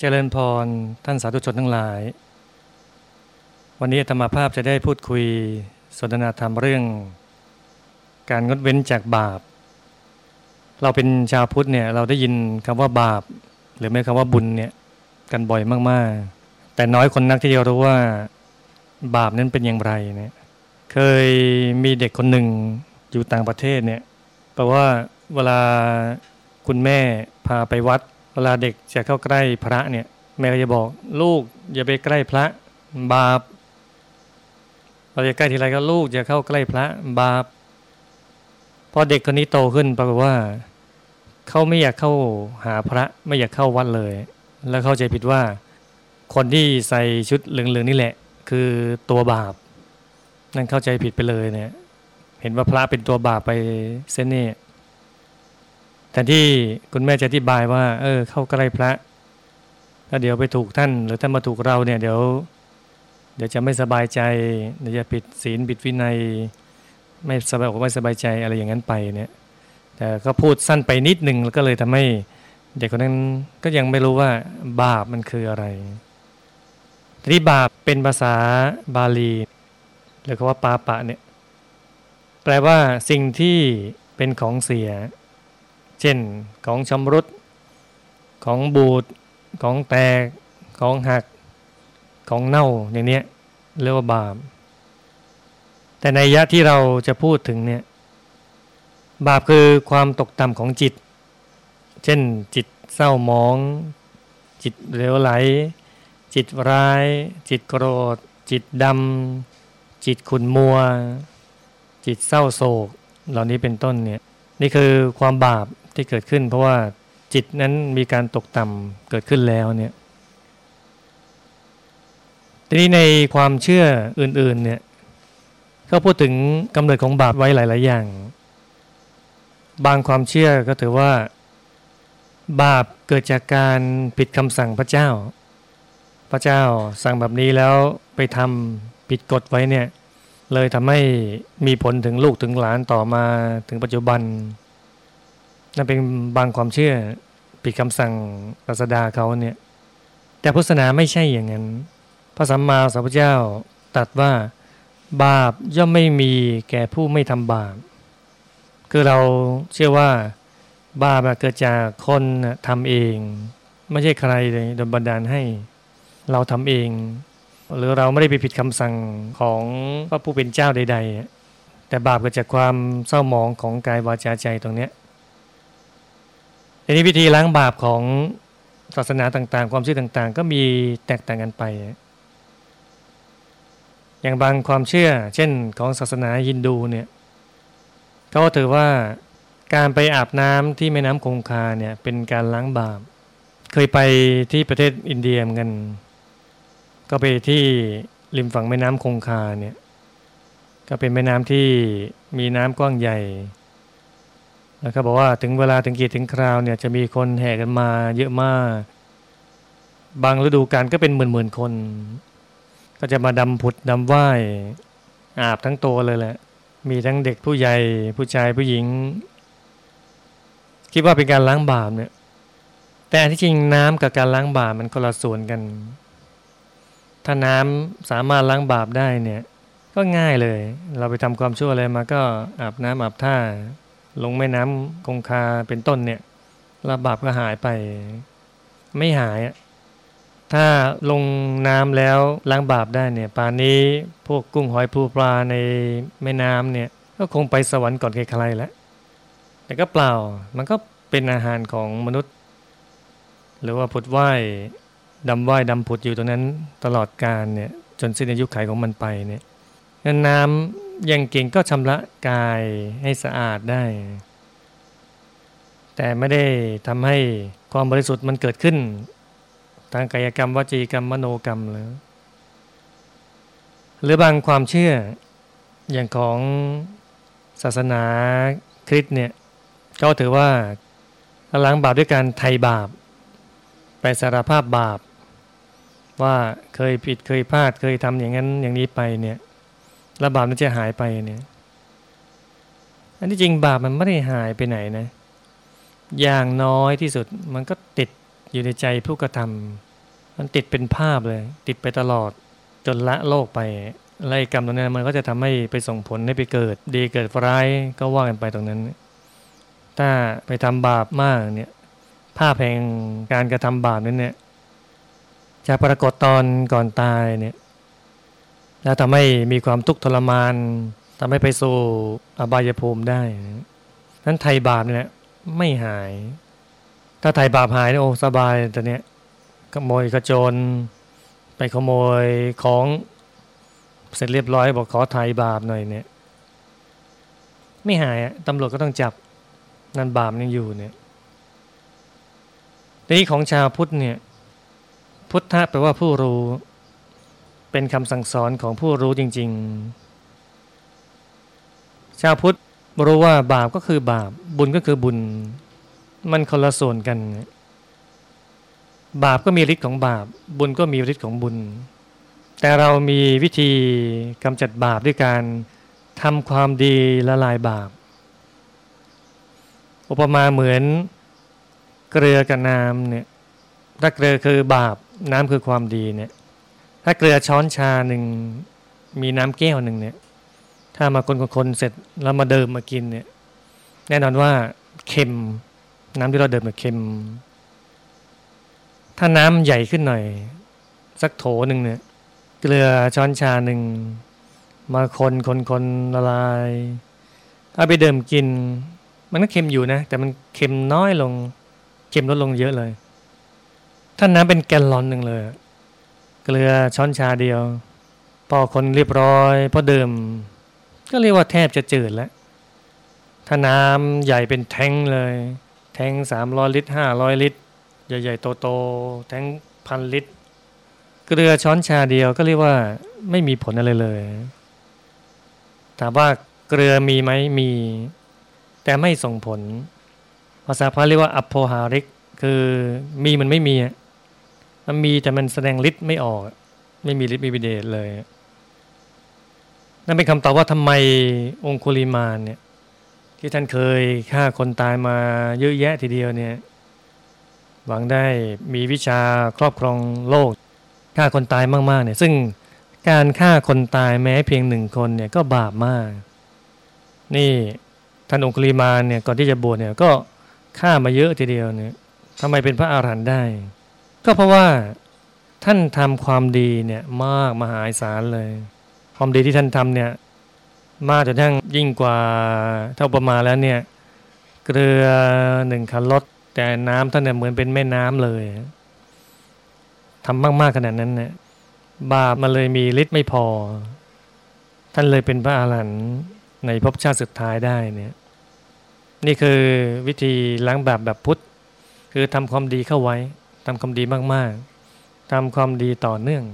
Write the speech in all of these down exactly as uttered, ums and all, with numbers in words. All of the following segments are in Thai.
เจริญพรท่านสาธุชนทั้งหลายวันนี้ธรรมภาพจะได้พูดคุยสนทนาธรรมเรื่องการงดเว้นจากบาปเราเป็นชาวพุทธเนี่ยเราได้ยินคำว่าบาปหรือไม่คำว่าบุญเนี่ยกันบ่อยมากๆแต่น้อยคนนักที่จะรู้ว่าบาปนั้นเป็นอย่างไรเนี่ยเคยมีเด็กคนหนึ่งอยู่ต่างประเทศเนี่ยแปลว่าเวลาคุณแม่พาไปวัดเวลาเด็กจะเข้าใกล้พระเนี่ยแม่ก็จะบอกลูกอย่าไปใกล้พระบาปเราจะใกล้ทีไรก็ลูกอย่าเข้าใกล้พระบาปพอเด็กคนนี้โตขึ้นปรากฏว่าเขาไม่อยากเข้าหาพระไม่อยากเข้าวัดเลยแล้วเข้าใจผิดว่าคนที่ใส่ชุดเหลืองๆนี่แหละคือตัวบาปนั่นเข้าใจผิดไปเลยเนี่ยเห็นว่าพระเป็นตัวบาปไปเส้นนี้แต่ที่คุณแม่จะอธิบายว่าเออเข้าใกล้พระแล้วเดี๋ยวไปถูกท่านหรือท่านมาถูกเราเนี่ยเดี๋ยวเดี๋ยวจะไม่สบายใจเดี๋ยวจะผิดศีลผิดวินัยไม่สบายอกไม่สบายใจอะไรอย่างนั้นไปเนี่ยแต่ก็พูดสั้นไปนิดนึงแล้วก็เลยทำให้เด็กคนนั้นก็ยังไม่รู้ว่าบาปมันคืออะไรที่บาปเป็นภาษาบาลีหรือคำว่าปาปะเนี่ยแปลว่าสิ่งที่เป็นของเสียเช่นของชำรุดของบูดของแตกของหักของเน่าอย่างเนี้ยเรียกว่าบาปแต่ในยะที่เราจะพูดถึงเนี่ยบาปคือความตกต่ำของจิตเช่นจิตเศร้าหมองจิตเหลวไหลจิตร้ายจิตโกรธจิตดำจิตขุ่นมัวจิตเศร้าโศกเหล่านี้เป็นต้นเนี่ยนี่คือความบาปที่เกิดขึ้นเพราะว่าจิตนั้นมีการตกต่ำเกิดขึ้นแล้วเนี่ยทีนี้ในความเชื่ออื่นๆเนี่ยก็พูดถึงกำเนิดของบาปไว้หลายๆอย่างบางความเชื่อก็ถือว่าบาปเกิดจากการผิดคำสั่งพระเจ้าพระเจ้าสั่งแบบนี้แล้วไปทำผิดกฎไว้เนี่ยเลยทำให้มีผลถึงลูกถึงหลานต่อมาถึงปัจจุบันนั่นเป็นบางความเชื่อผิดคำสั่งศาสดาเขาเนี่ยแต่พุทธศาสนาไม่ใช่อย่างนั้นพระสัมมาสัมพุทธเจ้าตรัสว่าบาปย่อมไม่มีแก่ผู้ไม่ทำบาปคือเราเชื่อว่าบาปเกิดจากคนทำเองไม่ใช่ใครเลยโดนบันดาลให้เราทำเองหรือเราไม่ได้ไปผิดคำสั่งของพระผู้เป็นเจ้าใดๆแต่บาปเกิดจากความเศร้าหมองของกายวาจาใจตรงเนี้ยทีนี้วิธีล้างบาปของศาสนาต่างๆความเชื่อต่างๆก็มีแตกต่างกันไปอย่างบางความเชื่อเช่นของศาสนาฮินดูเนี่ยก็ถือว่าการไปอาบน้ำที่แม่น้ำคงคาเนี่ยเป็นการล้างบาปเคยไปที่ประเทศอินเดียเหมือนกันก็ไปที่ริมฝั่งแม่น้ำคงคาเนี่ยก็เป็นแม่น้ำที่มีน้ำกว้างใหญ่แล้วก็บอกว่าถึงเวลาถึงกีดถึงคราวเนี่ยจะมีคนแห่กันมาเยอะมากบางฤดูกาลก็เป็นหมื่นๆคนก็จะมาดำผุดดำว่ายอาบทั้งตัวเลยแหละมีทั้งเด็กผู้ใหญ่ผู้ชายผู้หญิงคิดว่าเป็นการล้างบาปเนี่ยแต่ที่จริงน้ำกับการล้างบาปมันคนละส่วนกันถ้าน้ำสามารถล้างบาปได้เนี่ยก็ง่ายเลยเราไปทำความชั่วอะไรมาก็อาบน้ำอาบท่าลงแม่น้ำคงคาเป็นต้นเนี่ยละบาปก็หายไปไม่หายถ้าลงน้ำแล้วล้างบาปได้เนี่ยป่านนี้พวกกุ้งหอยปูปลาในแม่น้ำเนี่ยก็คงไปสวรรค์ก่อนใครๆแล้วแต่ก็เปล่ามันก็เป็นอาหารของมนุษย์หรือว่าผุดว่ายดำว่ายดำผุดอยู่ตรงนั้นตลอดกาลเนี่ยจนสิ้นอายุขัยของมันไปเนี่ยน้ำยังเก่งก็ชำระกายให้สะอาดได้แต่ไม่ได้ทำให้ความบริสุทธิ์มันเกิดขึ้นทางกายกรรมวจีกรรมมโนกรรมเลยหรือบางความเชื่ออย่างของศาสนาคริสต์เนี่ยเขาถือว่าล้างบาปด้วยการไถ่บาปไปสารภาพบาปว่าเคยผิดเคยพลาดเคยทำอย่างนั้นอย่างนี้ไปเนี่ยแล้วบาปนั้นจะหายไปเนี่ยอันที่จริงบาปมันไม่ได้หายไปไหนนะอย่างน้อยที่สุดมันก็ติดอยู่ในใจผู้กระท มันติดเป็นภาพเลยติดไปตลอดจนละโลกไปไล่กรรมตรงนั้นมันก็จะทำให้ไปส่งผลให้ไปเกิดดีเกิดร้ายก็ว่ากันไปตรงนั้นถ้าไปทำบาปมากเนี่ยภาพแห่งการกระทำบาปนั้นเนี่ยจะปรากฏตอนก่อนตายเนี่ยแล้วทำให้มีความทุกข์ทรมานทำให้ไปสู่อบายภูมิได้นั้นไถ่บาปเนี่ยไม่หายถ้าไถ่บาปหายโอ้สบายแต่เนี้ยขโมยกระโจนไปขโมยของเสร็จเรียบร้อยบอกขอไถ่บาปหน่อยเนี่ยไม่หายตำรวจก็ต้องจับนั่นบาปยังอยู่เนี่ยในนี้ของชาวพุทธเนี่ยพุทธะแปลว่าผู้รู้เป็นคำสั่งสอนของผู้รู้จริงๆชาวพุทธรู้ว่าบาปก็คือบาปบุญก็คือบุญมันคนละส่วนกันบาปก็มีฤทธิ์ของบาปบุญก็มีฤทธิ์ของบุญแต่เรามีวิธีกำจัดบาปด้วยการทำความดีละลายบาปอุปมาเหมือนเกลือกับน้ำเนี่ยถ้าเกลือคือบาปน้ำคือความดีเนี่ยถ้าเกลือช้อนชาหนึ่งมีน้ำแก้วหนึ่งเนี่ยถ้ามาคนๆเสร็จแล้วมาเดิมมากินเนี่ยแน่นอนว่าเค็มน้ำที่เราเดิมเนี่ยเค็มถ้าน้ำใหญ่ขึ้นหน่อยสักโถหนึ่งเนี่ยเกลือช้อนชาหนึ่งมาคนๆๆละลายเอาไปเดิมกินมันก็เค็มอยู่นะแต่มันเค็มน้อยลงเค็มลดลงเยอะเลยถ้าน้ำเป็นแกลลอนหนึ่งเลยเกลือช้อนชาเดียวพอคนเรียบร้อยพอเดิมก็เรียกว่าแทบจะจืดแล้วถ้าน้ำใหญ่เป็นแทงเลยแทงสามร้อยลิตรห้าร้อยลิตรใหญ่ๆโตๆแทงพันลิตรเกลือช้อนชาเดียวก็เรียกว่าไม่มีผลอะไรเลยถามว่าเกลือมีไหมมีแต่ไม่ส่งผลภาษาพาลีเรียกว่าอัพโพหาริกคือมีมันไม่มีมันมีแต่มันแสดงฤทธิ์ไม่ออกไม่มีฤทธิ์มีวิเดชเลยนั่นเป็นคำตอบว่าทำไมองคุลิมานเนี่ยที่ท่านเคยฆ่าคนตายมาเยอะแยะทีเดียวเนี่ยหวังได้มีวิชาครอบครองโลกฆ่าคนตายมากๆเนี่ยซึ่งการฆ่าคนตายแม้เพียงหนึ่งคนเนี่ยก็บาปมากนี่ท่านองคุลิมานเนี่ยก่อนที่จะบวชเนี่ยก็ฆ่ามาเยอะทีเดียวเนี่ยทำไมเป็นพระอรหันต์ได้ก็เพราะว่าท่านทำความดีเนี่ยมากมหาศาลเลยความดีที่ท่านทำเนี่ยมากจนทั้งยิ่งกว่าเท่าประมาณแล้วเนี่ยเกลือหนึ่งคันรถแต่น้ำท่านเนี่ยเหมือนเป็นแม่น้ำเลยทำมากๆขนาดนั้นเนี่ยบาปมันเลยมีฤทธิ์ไม่พอท่านเลยเป็นพระอรหันต์ในภพชาติสุดท้ายได้เนี่ยนี่คือวิธีล้างบาปแบบพุทธคือทำความดีเข้าไว้ทำความดีมากๆทำความดีต่อเนื่อง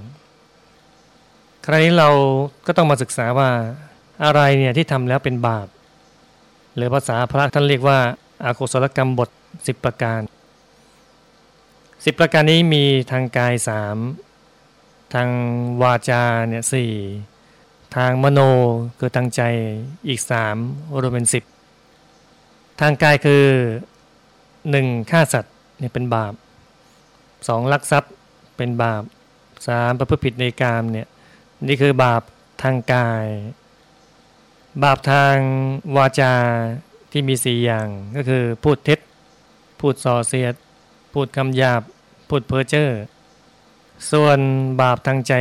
คราวนี้เราก็ต้องมาศึกษาว่าอะไรเนี่ยที่ทำแล้วเป็นบาปหรือภาษาพระท่านเรียกว่าอกุศลกรรมบทสิบประการสิบประการนี้มีทางกายสามทางวาจาเนี่ยสี่ทางมโนคือทางใจอีกสามรวมเป็นสิบทางกายคือหนึ่งฆ่าสัตว์เนี่ยเป็นบาปสองลักทรัพย์เป็นบาปสามประพฤติผิดในกามเนี่ยนี่คือบาปทางกายบาปทางวาจาที่มีสี่อย่างก็คือพูดเท็จพูดส่อเสียดพูดคำหยาบพูดเพ้อเจ้อส่วนบาปทางใจ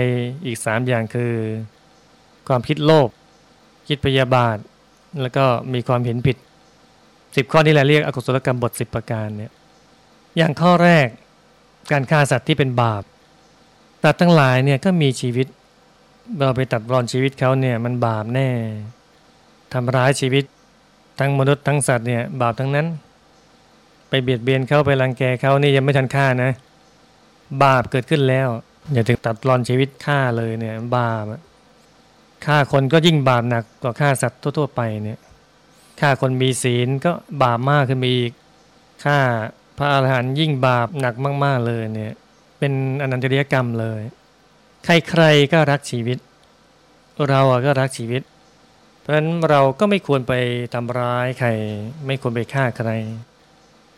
อีกสามอย่างคือความคิดโลภคิดพยาบาทแล้วก็มีความเห็นผิดสิบข้อนี้แหละเรียกอกุศลกรรมบทสิบประการเนี่ยอย่างข้อแรกการฆ่าสัตว์ที่เป็นบาปสัตว์ทั้งหลายเนี่ยก็มีชีวิตเราไปตัดรอนชีวิตเขาเนี่ยมันบาปแน่ทำร้ายชีวิตทั้งมนุษย์ทั้งสัตว์เนี่ยบาปทั้งนั้นไปเบียดเบียนเขาไปรังแกเขานี่ยังไม่ทันฆ่านะบาปเกิดขึ้นแล้วอย่าถึงตัดรอนชีวิตฆ่าเลยเนี่ยบาปฆ่าคนก็ยิ่งบาปหนักกว่าฆ่าสัตว์ทั่วๆไปเนี่ยฆ่าคนมีศีลก็บาปมากขึ้นไปอีกฆ่าพระอรหันต์ยิ่งบาปหนักมากๆเลยเนี่ยเป็นอนันตริยกรรมเลยใครๆก็รักชีวิตเราก็รักชีวิตเพราะฉะนั้นเราก็ไม่ควรไปทำร้ายใครไม่ควรไปฆ่าใคร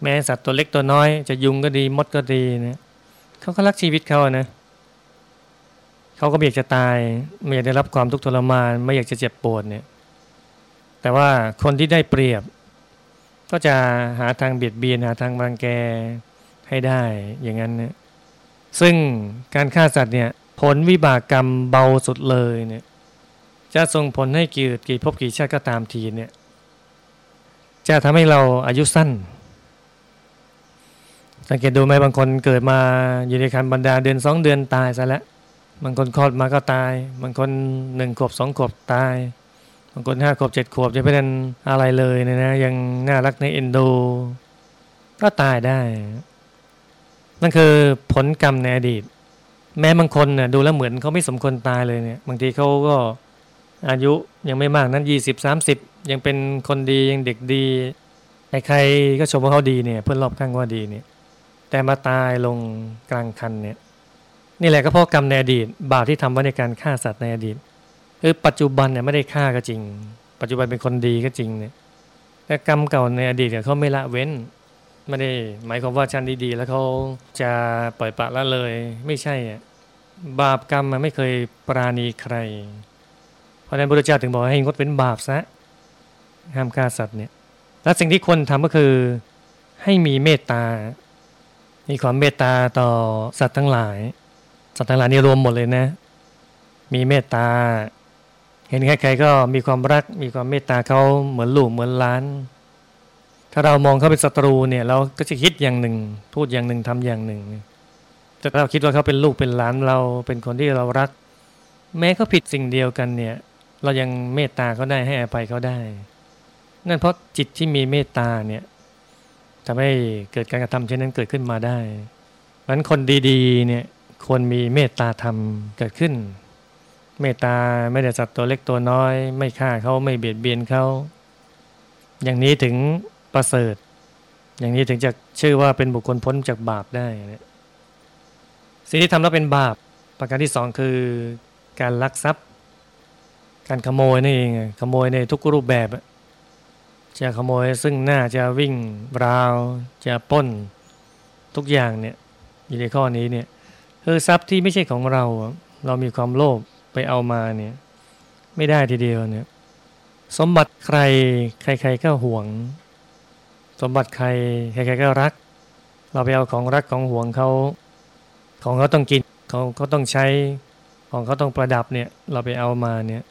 แม้สัตว์ตัวเล็กตัวน้อยจะยุงก็ดีมดก็ดีเนี่ย เขาก็รักชีวิตเขานะเขาก็ไม่อยากจะตายไม่อยากได้รับความทุกข์ทรมานไม่อยากจะเจ็บปวดเนี่ยแต่ว่าคนที่ได้เปรียบก็จะหาทางเบียดเบียนหาทางรังแกให้ได้อย่างนั้นนะซึ่งการฆ่าสัตว์เนี่ยผลวิบากกรรมเบาสุดเลยเนี่ยจะส่งผลให้กี่กี่ภพกี่ชาติก็ตามทีเนี่ยจะทำให้เราอายุสั้นสังเกตดูไหมบางคนเกิดมาอยู่ในคันบรรดาเดือนสองเดือนตายซะแล้วบางคนคลอดมาก็ตายบางคนหนึ่งขวบสองขวบตายบางคนห้าขวบเจ็ดขวบยังไม่ได้อะไรเลยนะนะยังน่ารักในเอ็นดูก็ตายได้นั่นคือผลกรรมในอดีตแม้บางคนเนี่ยดูแล้วเหมือนเขาไม่สมควรตายเลยเนี่ยบางทีเขาก็อายุยังไม่มากนั้นยี่สิบสามสิบยังเป็นคนดียังเด็กดีใครๆก็ชมว่าเขาดีเนี่ยเพื่อนรอบข้างว่าดีเนี่ยแต่มาตายลงกลางคันเนี่ยนี่แหละก็เพราะกรรมในอดีตบาปที่ทำไว้ในการฆ่าสัตว์ในอดีตคือปัจจุบันเนี่ยไม่ได้ฆ่าก็จริงปัจจุบันเป็นคนดีก็จริงเนี่ยแต่กรรมเก่าในอดีตเนี่ยเขาไม่ละเว้นไม่ได้หมายความว่าชั้นดีๆแล้วเขาจะปล่อยปละละเลยไม่ใช่อ่ะบาปกรรมมันไม่เคยปราณีใครเพราะนั้นพระพุทธเจ้าถึงบอกให้งดเว้นบาปซะห้ามฆ่าสัตว์เนี่ยและสิ่งที่คนทำก็คือให้มีเมตตามีความเมตตาต่อสัตว์ทั้งหลายสัตว์ทั้งหลายนี่รวมหมดเลยนะมีเมตตาเห็นใครๆก็มีความรักมีความเมตตาเขาเหมือนลูกเหมือนหลานถ้าเรามองเขาเป็นศัตรูเนี่ยเราก็จะคิดอย่างหนึ่งพูดอย่างหนึ่งทำอย่างหนึ่งแต่ถ้าเราคิดว่าเขาเป็นลูกเป็นหลานเราเป็นคนที่เรารักแม้เขาผิดสิ่งเดียวกันเนี่ยเรายังเมตตาเขาได้ให้อภัยเขาได้นั่นเพราะจิตที่มีเมตตาเนี่ยทำให้เกิดการกระทำเช่นนั้นเกิดขึ้นมาได้เพราะฉะนั้นคนดีๆเนี่ยควรมีเมตตาธรรมเกิดขึ้นเมตตาไม่ได้สัตว์ตัวเล็กตัวน้อยไม่ฆ่าเขาไม่เบียดเบียนเขาอย่างนี้ถึงประเสริฐอย่างนี้ถึงจะชื่อว่าเป็นบุคคลพ้นจากบาปได้สิ่งที่ทำแล้วเป็นบาปประการที่สองคือการลักทรัพย์การขโมยนี่เองขโมยในทุกรูปแบบจะขโมยซึ่งหน้าจะวิ่งราวจะปล้นทุกอย่างเนี่ยอยู่ในข้อนี้เนี่ยคือทรัพย์ที่ไม่ใช่ของเราเรามีความโลภไปเอามาเนี่ยไม่ได้ทีเดียวเนี่ยสมบัติใครใครๆก็หวงสมบัติใครใครๆก็รักเราไปเอาของรักของหวงเขาของเขาต้องกินของเขาต้องใช้ของเขาต้องประดับเนี่ยเราไปเอามาเนี่ย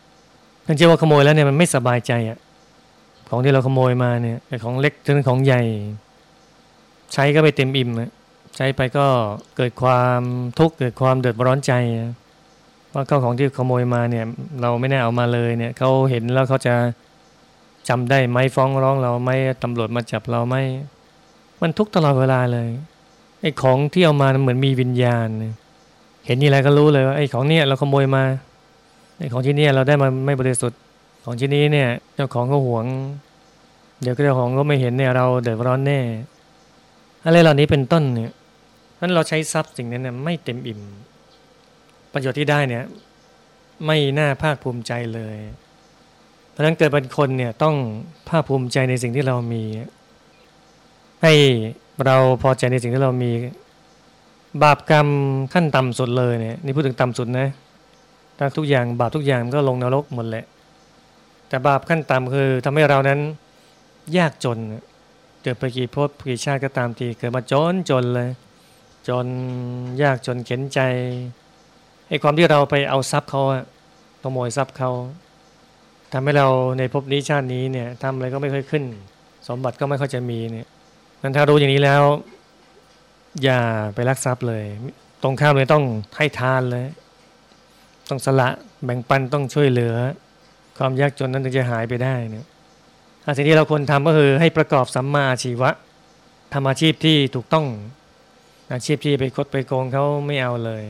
ถึงจะว่าขโมยแล้วเนี่ยมันไม่สบายใจอ่ะของที่เราขโมยมาเนี่ยของเล็กถึงของใหญ่ใช้ก็ไปเต็มอิ่มนะใช้ไปก็เกิดความทุกข์เกิดความเดือดร้อนใจว่าเจ้าของที่ขโมยมาเนี่ยเราไม่น่าเอามาเลยเนี่ยเขาเห็นแล้วเขาจะจำได้ไหมฟ้องร้องเราไหมตำรวจมาจับเราไหมมันทุกข์ตลอดเวลาเลยไอ้ของที่เอามาเหมือนมีวิญญาณเห็นนี่อะไรก็รู้เลยว่าไอ้ของเนี่ยเราขโมยมาไอ้ของที่เนี่ยเราได้มาไม่บริสุทธิ์ของที่นี้เนี่ยเจ้าของก็หวงเดี๋ยวเจ้าของก็ไม่เห็นเนี่ยเราเดือดร้อนแน่อะไรเหล่านี้เป็นต้นเนี่ยนั้นเราใช้ทรัพย์สิ่งนั้นเนี่ยไม่เต็มอิ่มประโยชน์ที่ได้เนี่ยไม่น่าภาคภูมิใจเลยเพราะฉะนั้นเกิดเป็นคนเนี่ยต้องภาคภูมิใจในสิ่งที่เรามีให้เราพอใจในสิ่งที่เรามีบาปกรรมขั้นต่ำสุดเลยเนี่ยนี่พูดถึงต่ำสุดนะทุกอย่างบาปทุกอย่างก็ลงนรกหมดแหละแต่บาปขั้นต่ำคือทำให้เรานั้นยากจนเกิดไปกี่ภพกี่ชาติก็ตามทีเกิดมาจนจนเลยจนยากจนเข็นใจไอ้ความที่เราไปเอาทรัพย์เขาอะขโมยทรัพย์เขาทำให้เราในภพนี้ชาตินี้เนี่ยทำอะไรก็ไม่ค่อยขึ้นสมบัติก็ไม่ค่อยจะมีเนี่ยงั้นถ้ารู้อย่างนี้แล้วอย่าไปลักทรัพย์เลยตรงข้ามเลยต้องให้ทานเลยต้องสละแบ่งปันต้องช่วยเหลือความยากจนนั้นถึงจะหายไปได้เนี่ยสิ่งที่เราควรทำก็คือให้ประกอบสัมมาอาชีวะทำอาชีพที่ถูกต้องอาชีพที่ไปคดไปโกงเขาไม่เอาเลย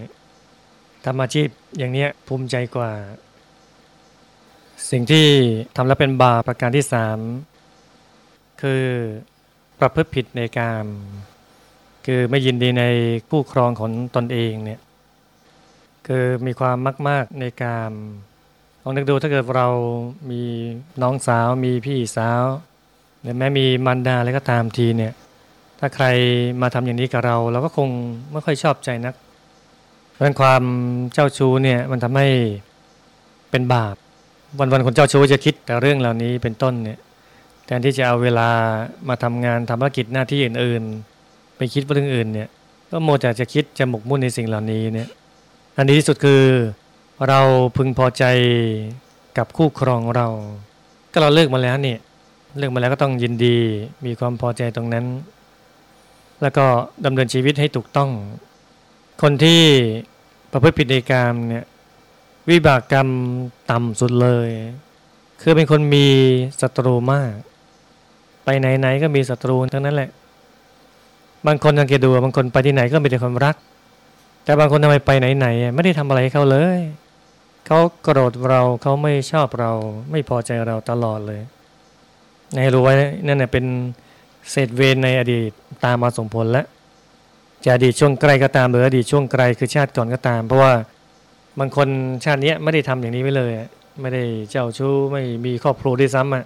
ทำอาชีพอย่างนี้ภูมิใจกว่าสิ่งที่ทำแล้วเป็นบาปประการที่สามคือประพฤติผิดในกามคือไม่ยินดีในคู่ครองของตนเองเนี่ยคือมีความมากๆในกามลองนึกดูถ้าเกิดเรามีน้องสาวมีพี่สาวหรือแม้มีมารดาอะไรก็ตามทีเนี่ยถ้า ถ้าใครมาทำอย่างนี้กับเราเราก็คงไม่ค่อยชอบใจนักเพราะความเจ้าชู้เนี่ยมันทำให้เป็นบาปวันๆคนเจ้าชู้จะคิดแต่เรื่องเหล่านี้เป็นต้นเนี่ยแทนที่จะเอาเวลามาทำงานทำภารกิจหน้าที่อื่นๆไปคิดเรื่องอื่นเนี่ยก็โมแต่จะคิดจะหมกมุ่นในสิ่งเหล่านี้เนี่ยอันดีที่สุดคือเราพึงพอใจกับคู่ครองเราก็เราเลิกมาแล้วเนี่ยเลิกมาแล้วก็ต้องยินดีมีความพอใจตรงนั้นแล้วก็ดำเนินชีวิตให้ถูกต้องคนที่ประพฤติผิดในกามเนี่ยวิบากกรรมต่ำสุดเลยคือเป็นคนมีศัตรูมากไปไหนๆก็มีศัตรูทั้งนั้นแหละบางคนสังเกตดูบางคนไปที่ไหนก็มีแต่คนรักแต่บางคนทำไมไปไหนๆไม่ได้ทำอะไรให้เขาเลยเขาโกรธเราเขาไม่ชอบเราไม่พอใจเราตลอดเลยให้รู้ไว้นั่นน่ะเป็นเศษเวรในอดีตตามมาส่งผลแล้วจะอดีตช่วงไกลก็ตามหรืออดีตช่วงไกลคือชาติก่อนก็ตามเพราะว่าบางคนชาตินี้ไม่ได้ทำอย่างนี้ไว้เลยไม่ได้เจ้าชู้ไม่มีครอบครัวด้วยซ้ำอ่ะ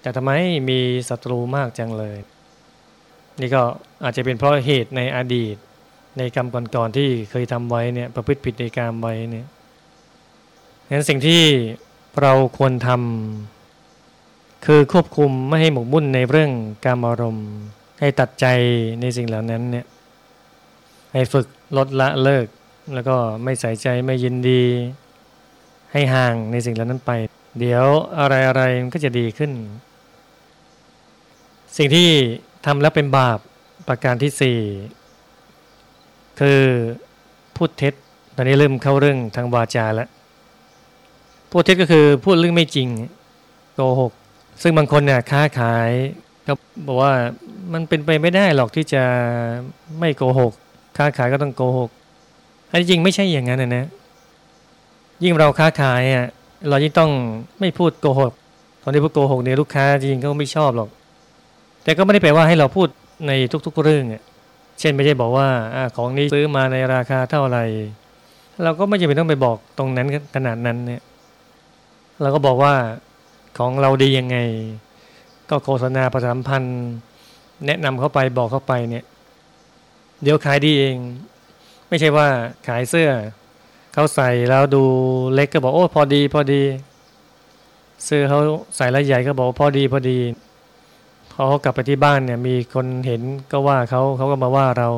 แต่ทำไมมีศัตรูมากจังเลยนี่ก็อาจจะเป็นเพราะเหตุในอดีตในกรรมก่อนๆที่เคยทำไว้เนี่ยประพฤติผิดในกรรมไว้เนี่ยงั้นสิ่งที่เราควรทำคือควบคุมไม่ให้หมกมุ่นในเรื่องกามอารมณ์ให้ตัดใจในสิ่งเหล่านั้นเนี่ยให้ฝึกลดละเลิกแล้วก็ไม่ใส่ใจไม่ยินดีให้ห่างในสิ่งเหล่านั้นไปเดี๋ยวอะไรๆมันก็จะดีขึ้นสิ่งที่ทำแล้วเป็นบาปประการที่สี่คือพูดเท็จตอนนี้เริ่มเข้าเรื่องทางวาจาแล้วพูดเท็จก็คือพูดเรื่องไม่จริงโกหกซึ่งบางคนเนี่ยค้าขายก็บอกว่ามันเป็นไปไม่ได้หรอกที่จะไม่โกหกค้าขายก็ต้องโกหกอันจริงไม่ใช่อย่างนั้นนะยิ่งเราค้าขายอ่ะเรายิ่งต้องไม่พูดโกหกตอนที่พูดโกหกเนี่ยลูกค้าจริงก็ไม่ชอบหรอกแต่ก็ไม่ได้แปลว่าให้เราพูดในทุกๆเรื่องอ่ะเช่นไม่ได้บอกว่าของนี้ซื้อมาในราคาเท่าไหร่เราก็ไม่จำเป็นต้องไปบอกตรงนั้นขนาดนั้นเนี่ยเราก็บอกว่าของเราดียังไงก็โฆษณาประชาสัมพันธ์แนะนำเข้าไปบอกเข้าไปเนี่ยเดี๋ยวขายดีเองไม่ใช่ว่าขายเสื้อเขาใส่แล้วดูเล็กก็บอกโอ้พอดีพอดีเสื้อเขาใส่แล้วใหญ่ก็บอกพอดีพอดีพอเขากลับไปที่บ้านเนี่ยมีคนเห็นก็ว่าเขาเขาก็มาว่าเรา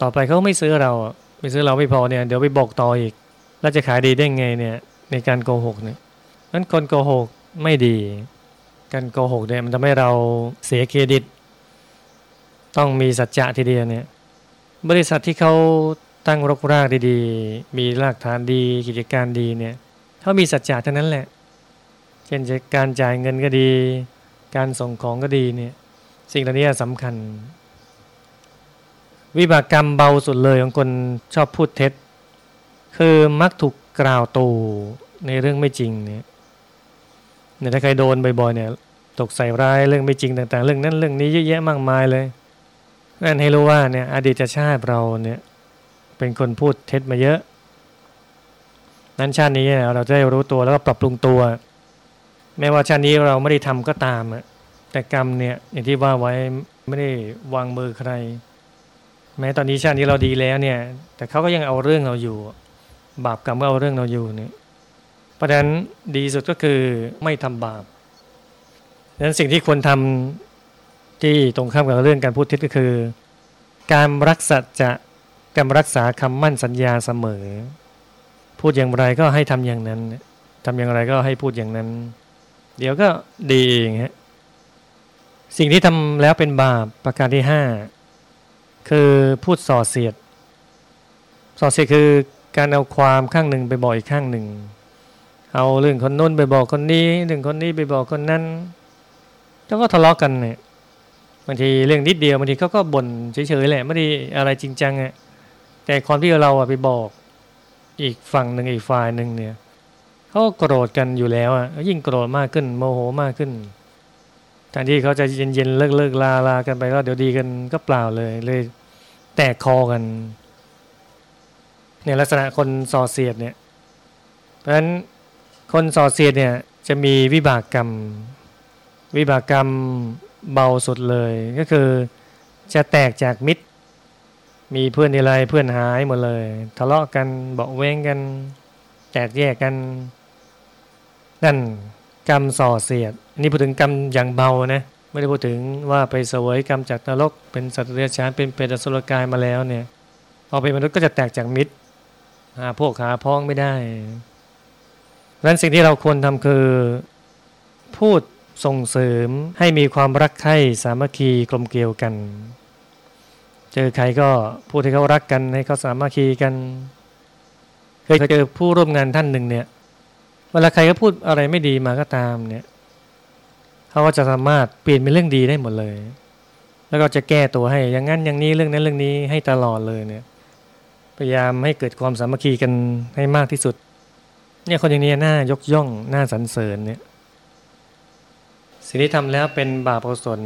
ต่อไปเขาไม่ซื้อเราไม่ซื้อเราไม่พอเนี่ยเดี๋ยวไปบอกต่ออีกแล้วจะขายดีได้ไงเนี่ยในการโกหกเนี่ยนั้นคนโกหกไม่ดีการโกหกเนี่ยมันทำให้เราเสียเครดิตต้องมีสัจจะทีเดียวเนี่ยบริษัทที่เขาตั้งรกรากดีๆมีรากฐานดีกิจการดีเนี่ยเขามีสัจจะเท่านั้นแหละเช่นการจ่ายเงินก็ดีการส่งของก็ดีเนี่ยสิ่งเหล่านี้สำคัญวิบากกรรมเบาสุดเลยของคนชอบพูดเท็จคือมักถูกกล่าวตู่ในเรื่องไม่จริงเนี่ยเนี่ยถ้าใครโดนบ่อยๆเนี่ยตกใส่ร้ายเรื่องไม่จริงต่างๆเรื่องนั้นเรื่องนี้เยอะแยะมากมายเลยนั่นให้รู้ว่าเนี่ยอดีตชาติเราเนี่ยเป็นคนพูดเท็จมาเยอะนั้นชาตินี้เราจะได้รู้ตัวแล้วก็ปรับปรุงตัวแม้ว่าชาตินี้เราไม่ได้ทำก็ตามแต่กรรมเนี่ยอย่างที่ว่าไว้ไม่ได้วางมือใครแม้ตอนนี้ชาตินี้เราดีแล้วเนี่ยแต่เขาก็ยังเอาเรื่องเราอยู่บาปกรรมก็เอาเรื่องเราอยู่เนี่ยเพราะฉะนั้นดีสุดก็คือไม่ทำบาปดังนั้นสิ่งที่ควรทำที่ตรงข้ามกับเรื่องการพูดเท็จก็คือการรักษาจะการรักษาคำมั่นสัญญาเสมอพูดอย่างไรก็ให้ทำอย่างนั้นทำอย่างไรก็ให้พูดอย่างนั้นเดี๋ยวก็ดีเองฮะสิ่งที่ทำแล้วเป็นบาปประการที่ห้าคือพูดส่อเสียดส่อเสียดคือการเอาความข้างหนึ่งไปบอกอีกข้างหนึ่งเอาเรื่องคนนู้นไปบอกคนนี้เรื่องคนนี้ไปบอกคนนั้นแล้วก็ทะเลาะกันเนี่ยบางทีเรื่องนิดเดียวบางทีเขาก็บ่นเฉยๆแหละไม่ได้อะไรจริงจังอ่ะแต่ความที่เราอ่ะไปบอกอีกฝั่งหนึ่งอีกฝ่ายหนึ่งเนี่ยเขาโกรธกันอยู่แล้วอ่ะยิ่งโกรธมากขึ้นโมโหมากขึ้นแทนที่เขาจะเย็นๆเลิกๆลาลากันไปก็เดี๋ยวดีกันก็เปล่าเลยเลยแตกคอกันเนี่ยลักษณะคนส่อเสียดเนี่ยเพราะฉะนั้นคนส่อเสียดเนี่ยจะมีวิบากกรรมวิบากกรรมเบาสุดเลยก็คือ จะแตกจากมิตรมีเพื่อนอะไรเพื่อนหายหมดเลยทะเลาะกันเบาะแว้งกันแตกแยกกันนั่นกรรมส่อเสียดอันนี้พูดถึงกรรมอย่างเบานะไม่ได้พูดถึงว่าไปเสวยกรรมจากนรกเป็นสัตว์เดรัจฉานเป็นเปรตอสุรกายมาแล้วเนี่ยพอเป็นมนุษย์ก็จะแตกจากมิตรหาพวกหาพ้องไม่ได้ดังนั้นสิ่งที่เราควรทำคือพูดส่งเสริมให้มีความรักใคร่สามัคคีกลมเกลียวกันเจอใครก็พูดให้เขารักกันให้เขาสามัคคีกันเคยเจอผู้ร่วมงานท่านหนึ่งเนี่ยเวลาใครก็พูดอะไรไม่ดีมาก็ตามเนี่ยเขาก็จะสามารถเปลี่ยนเป็นเรื่องดีได้หมดเลยแล้วก็จะแก้ตัวให้อย่างนั้นอย่างนี้เรื่องนั้นเรื่องนี้ให้ตลอดเลยเนี่ยพยายามให้เกิดความสามัคคีกันให้มากที่สุดเนี่ยคนอย่างนี้น่ายกย่องน่าสรรเสริญเนี่ยสิ่งที่ทำแล้วเป็นบาปอกุศล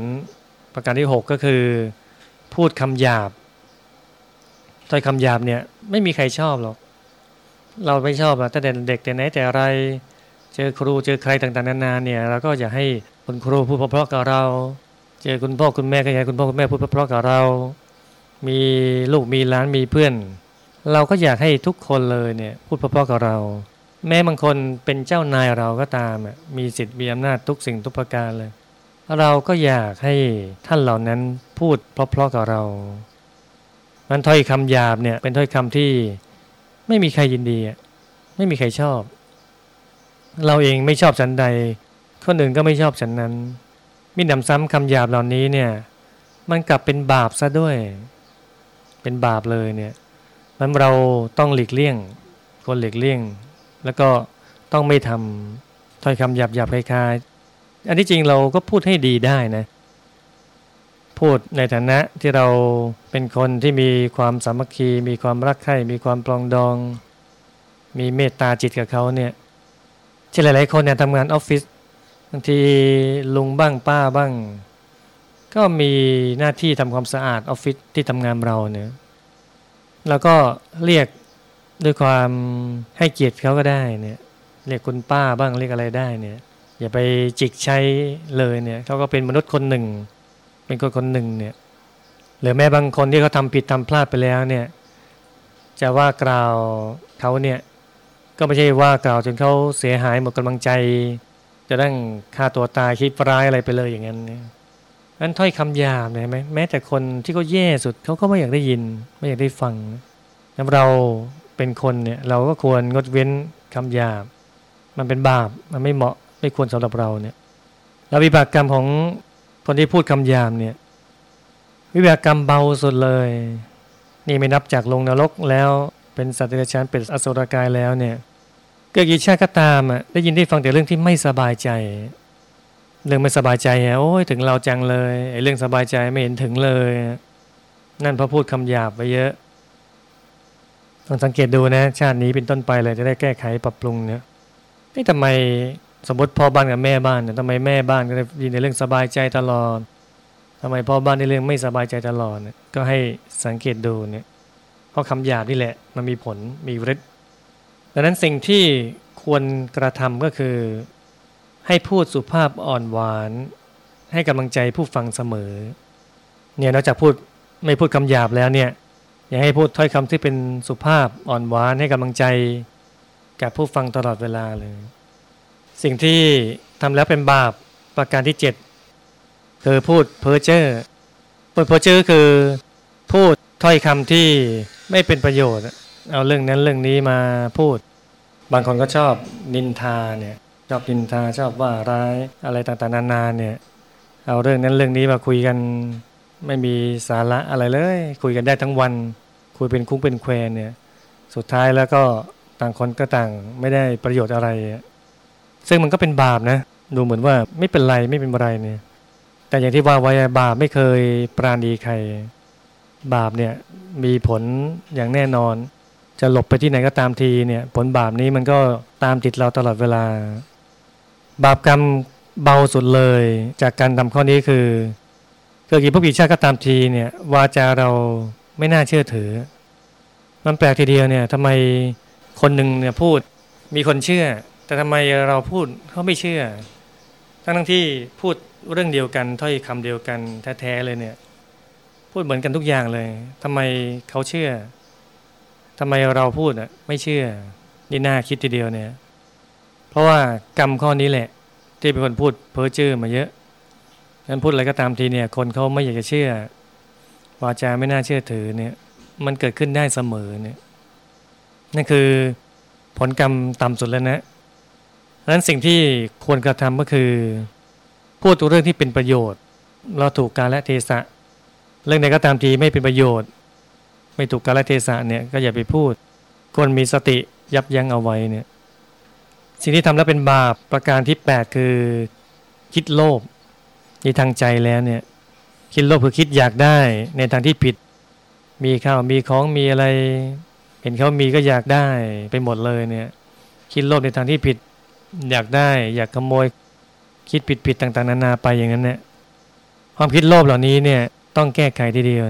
ประการที่หกก็คือพูดคำหยาบถ้อยคำหยาบเนี่ยไม่มีใครชอบหรอกเราไม่ชอบอ่ะตั้งแต่เด็กแต่ไหนแต่ไรเจอครูเจอใครต่างๆนานาเนี่ยเราก็อยากให้คุณครูพูดเพราะๆกับเราเจอคุณพ่อคุณแม่ก็อยากให้คุณพ่อคุณแม่พูดเพราะๆกับเรามีลูกมีหลานมีเพื่อนเราก็อยากให้ทุกคนเลยเนี่ยพูดเพราะๆกับเราแม้บางคนเป็นเจ้านายเราก็ตามอ่ะมีสิทธิ์มีอำนาจทุกสิ่งทุกประการเลยเราก็อยากให้ท่านเหล่านั้นพูดเพราะๆกับเรามันถ้อยคำหยาบเนี่ยเป็นถ้อยคำที่ไม่มีใครยินดีอ่ะไม่มีใครชอบเราเองไม่ชอบฉันใดคนอื่นก็ไม่ชอบฉันนั้นมิหนำซ้ำคำหยาบเหล่านี้เนี่ยมันกลับเป็นบาปซะด้วยเป็นบาปเลยเนี่ยมันเราต้องหลีกเลี่ยงคนหลีกเลี่ยงแล้วก็ต้องไม่ทำถ้อยคำหยาบหยาบคล้ายๆอันที่จริงเราก็พูดให้ดีได้นะพูดในฐานะที่เราเป็นคนที่มีความสามัคคีมีความรักใคร่มีความปรองดองมีเมตตาจิตกับเขาเนี่ยที่หลายๆคนเนี่ยทำงานออฟฟิศบางทีลุงบ้างป้าบ้างก็มีหน้าที่ทำความสะอาดออฟฟิศที่ทำงานเราเนี่ยแล้วก็เรียกด้วยความให้เกียรติเขาก็ได้เนี่ยเรียกคุณป้าบ้างเรียกอะไรได้เนี่ยอย่าไปจิกใช้เลยเนี่ยเขาก็เป็นมนุษย์คนหนึ่งเป็นคนคนหนึ่งเนี่ยหรือแม้บางคนที่เขาทำผิดทำพลาดไปแล้วเนี่ยจะว่ากล่าวเขาเนี่ยก็ไม่ใช่ว่ากล่าวจนเขาเสียหายหมดกำลังใจจะต้องฆ่าตัวตายคิดร้ายอะไรไปเลยอย่างนั้นเนี่ยงั้นถ้อยคำหยาบเนี่ยไหมแม้แต่คนที่เขาแย่สุดเขาก็ไม่อยากได้ยินไม่อยากได้ฟังแล้วเราเป็นคนเนี่ยเราก็ควรงดเว้นคำหยาบมันเป็นบาปมันไม่เหมาะไม่ควรสำหรับเราเนี่ยแล้ววิบากกรรมของคนที่พูดคำหยาบเนี่ยวิบากกรรมเบาสุดเลยนี่ไม่นับจากลงนรกแล้วเป็นสัตว์เดรัจฉานเป็นอสุรกายแล้วเนี่ยเกิดกี่ชาติก็ตามอ่ะได้ยินได้ฟังแต่เรื่องที่ไม่สบายใจเรื่องไม่สบายใจฮะโอ้ยถึงเราจังเลยไอ้เรื่องสบายใจไม่เห็นถึงเลยนั่นเพราะพูดคำหยาบไปเยอะต้องสังเกตดูนะชาตินี้เป็นต้นไปเลยจะได้แก้ไขปรับปรุงเนี่ยไอ้ทำไมสมมติพ่อบ้านกับแม่บ้านเนี่ยทำไมแม่บ้านก็ได้ยินในเรื่องสบายใจตลอดทำไมพ่อบ้านในเรื่องไม่สบายใจตลอดเนี่ยก็ให้สังเกตดูเนี่ยเพราะคำหยาบนี่แหละมันมีผลมีฤทธิ์ดังนั้นสิ่งที่ควรกระทำก็คือให้พูดสุภาพอ่อนหวานให้กำลังใจผู้ฟังเสมอเนี่ยนอกจากพูดไม่พูดคำหยาบแล้วเนี่ยอยากให้พูดถ้อยคำที่เป็นสุภาพอ่อนหวานให้กำลังใจกับผู้ฟังตลอดเวลาเลยสิ่งที่ทำแล้วเป็นบาปประการที่เจ็ดคือพูดเพ้อเจ้อพูดเพ้อเจ้อคือพูดถ้อยคำที่ไม่เป็นประโยชน์เอาเรื่องนั้นเรื่องนี้มาพูดบางคนก็ชอบนินทาเนี่ยชอบนินทาชอบว่าร้ายอะไรต่างๆนานาเนี่ยเอาเรื่องนั้นเรื่องนี้มาคุยกันไม่มีสาระอะไรเลยคุยกันได้ทั้งวันคุยเป็นคุ้งเป็นแควนเนี่ยสุดท้ายแล้วก็ต่างคนก็ต่างไม่ได้ประโยชน์อะไรซึ่งมันก็เป็นบาปนะดูเหมือนว่าไม่เป็นไรไม่เป็นอะไรเนี่ยแต่อย่างที่ว่าไว้บาปไม่เคยปราณีใครบาปเนี่ยมีผลอย่างแน่นอนจะหลบไปที่ไหนก็ตามทีเนี่ยผลบาปนี้มันก็ตามติดเราตลอดเวลาบาปกรรมเบาสุดเลยจากการทำข้อนี้คือเกิดกี่ภพกี่ชาติก็ตามทีเนี่ยวาจาเราไม่น่าเชื่อถือมันแปลกทีเดียวเนี่ยทำไมคนหนึ่งเนี่ยพูดมีคนเชื่อแต่ทำไมเราพูดเขาไม่เชื่อทั้งทั้งที่พูดเรื่องเดียวกันถ้อยคำเดียวกันแท้ๆเลยเนี่ย พูดเหมือนกันทุกอย่างเลยทำไมเขาเชื่อทำไมเราพูดอ่ะไม่เชื่อนี่น่าคิดทีเดียวเนี่ยเพราะว่ากรรมข้อนี้แหละที่เป็นคนพูดเพ้อเจ้อมาเยอะงั้นพูดอะไรก็ตามทีเนี่ยคนเขาไม่อยากจะเชื่อวาจาไม่น่าเชื่อถือเนี่ยมันเกิดขึ้นได้เสมอเนี่ยนั่นคือผลกรรมต่ำสุดแล้วนะดังนั้นสิ่งที่ควรกระทำก็คือพูดเรื่องที่เป็นประโยชน์เราถูกกาลเทศะเรื่องใดก็ตามทีไม่เป็นประโยชน์ไม่ถูกกาลเทศะเนี่ยก็อย่าไปพูดควรมีสติยับยั้งเอาไว้เนี่ยสิ่งที่ทำแล้วเป็นบาปประการที่แปดคือคิดโลภในทางใจแล้วเนี่ยคิดโลภคือคิดอยากได้ในทางที่ผิดมีข้าวมีของมีอะไรเห็นเขามีก็อยากได้ไปหมดเลยเนี่ยคิดโลภในทางที่ผิดอยากได้อยากขโมยคิดผิดๆต่างๆนานาไปอย่างนั้นเนี่ยความคิดโลภเหล่านี้เนี่ยต้องแก้ไขทีเดียว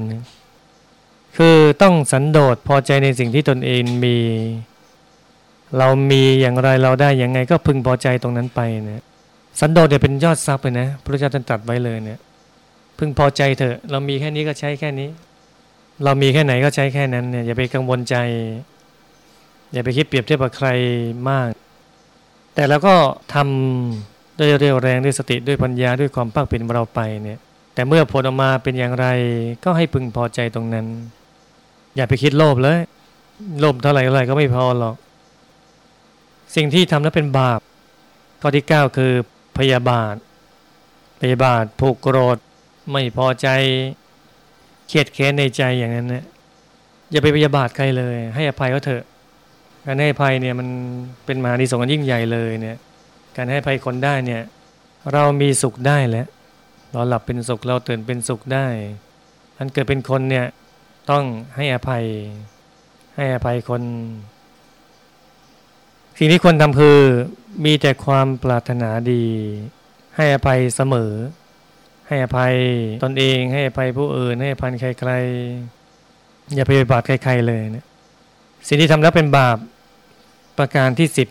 คือต้องสันโดษพอใจในสิ่งที่ตนเองมีเรามีอย่างไรเราได้อย่างไงก็พึงพอใจตรงนั้นไปเนี่ยสันโดษเนี่ยเป็นยอดทรัพย์เลยนะพระพุทธเจ้าท่านตรัสไว้เลยเนี่ยพึงพอใจเถอะเรามีแค่นี้ก็ใช้แค่นี้เรามีแค่ไหนก็ใช้แค่นั้นเนี่ยอย่าไปกังวลใจอย่าไปคิดเปรียบเทียบกับใครมากแต่เราก็ทำด้วยเรี่ยวแรงด้วยสติด้วยปัญญาด้วยความภาคเพียรของเราไปเนี่ยแต่เมื่อผลออกมาเป็นอย่างไรก็ให้พึงพอใจตรงนั้นอย่าไปคิดโลภเลยโลภเท่าไหร่เท่าไหร่ก็ไม่พอหรอกสิ่งที่ทำแล้วเป็นบาปข้อที่เก้าคือพยาบาทพยาบาทผูกโกรธไม่พอใจเครียดแค้นในใจอย่างนั้นนะอย่าไปพยาบาทใครเลยให้อภัยเขาเถอะการให้อภัยเนี่ยมันเป็นมหาอานิสงส์อันยิ่งใหญ่เลยเนี่ยการให้อภัยคนได้เนี่ยเรามีสุขได้แล้วเราหลับเป็นสุขเราตื่นเป็นสุขได้อันเกิดเป็นคนเนี่ยต้องให้อภัยให้อภัยคนสิ่งที่ควรทำคือมีแต่ความปรารถนาดีให้อภัยเสมอให้อภัยตนเองให้อภัยผู้อื่นให้อภัยใครๆอย่าไปบาดใครๆเลยนะสิ่งที่ทำแล้วเป็นบาปประการที่สิบ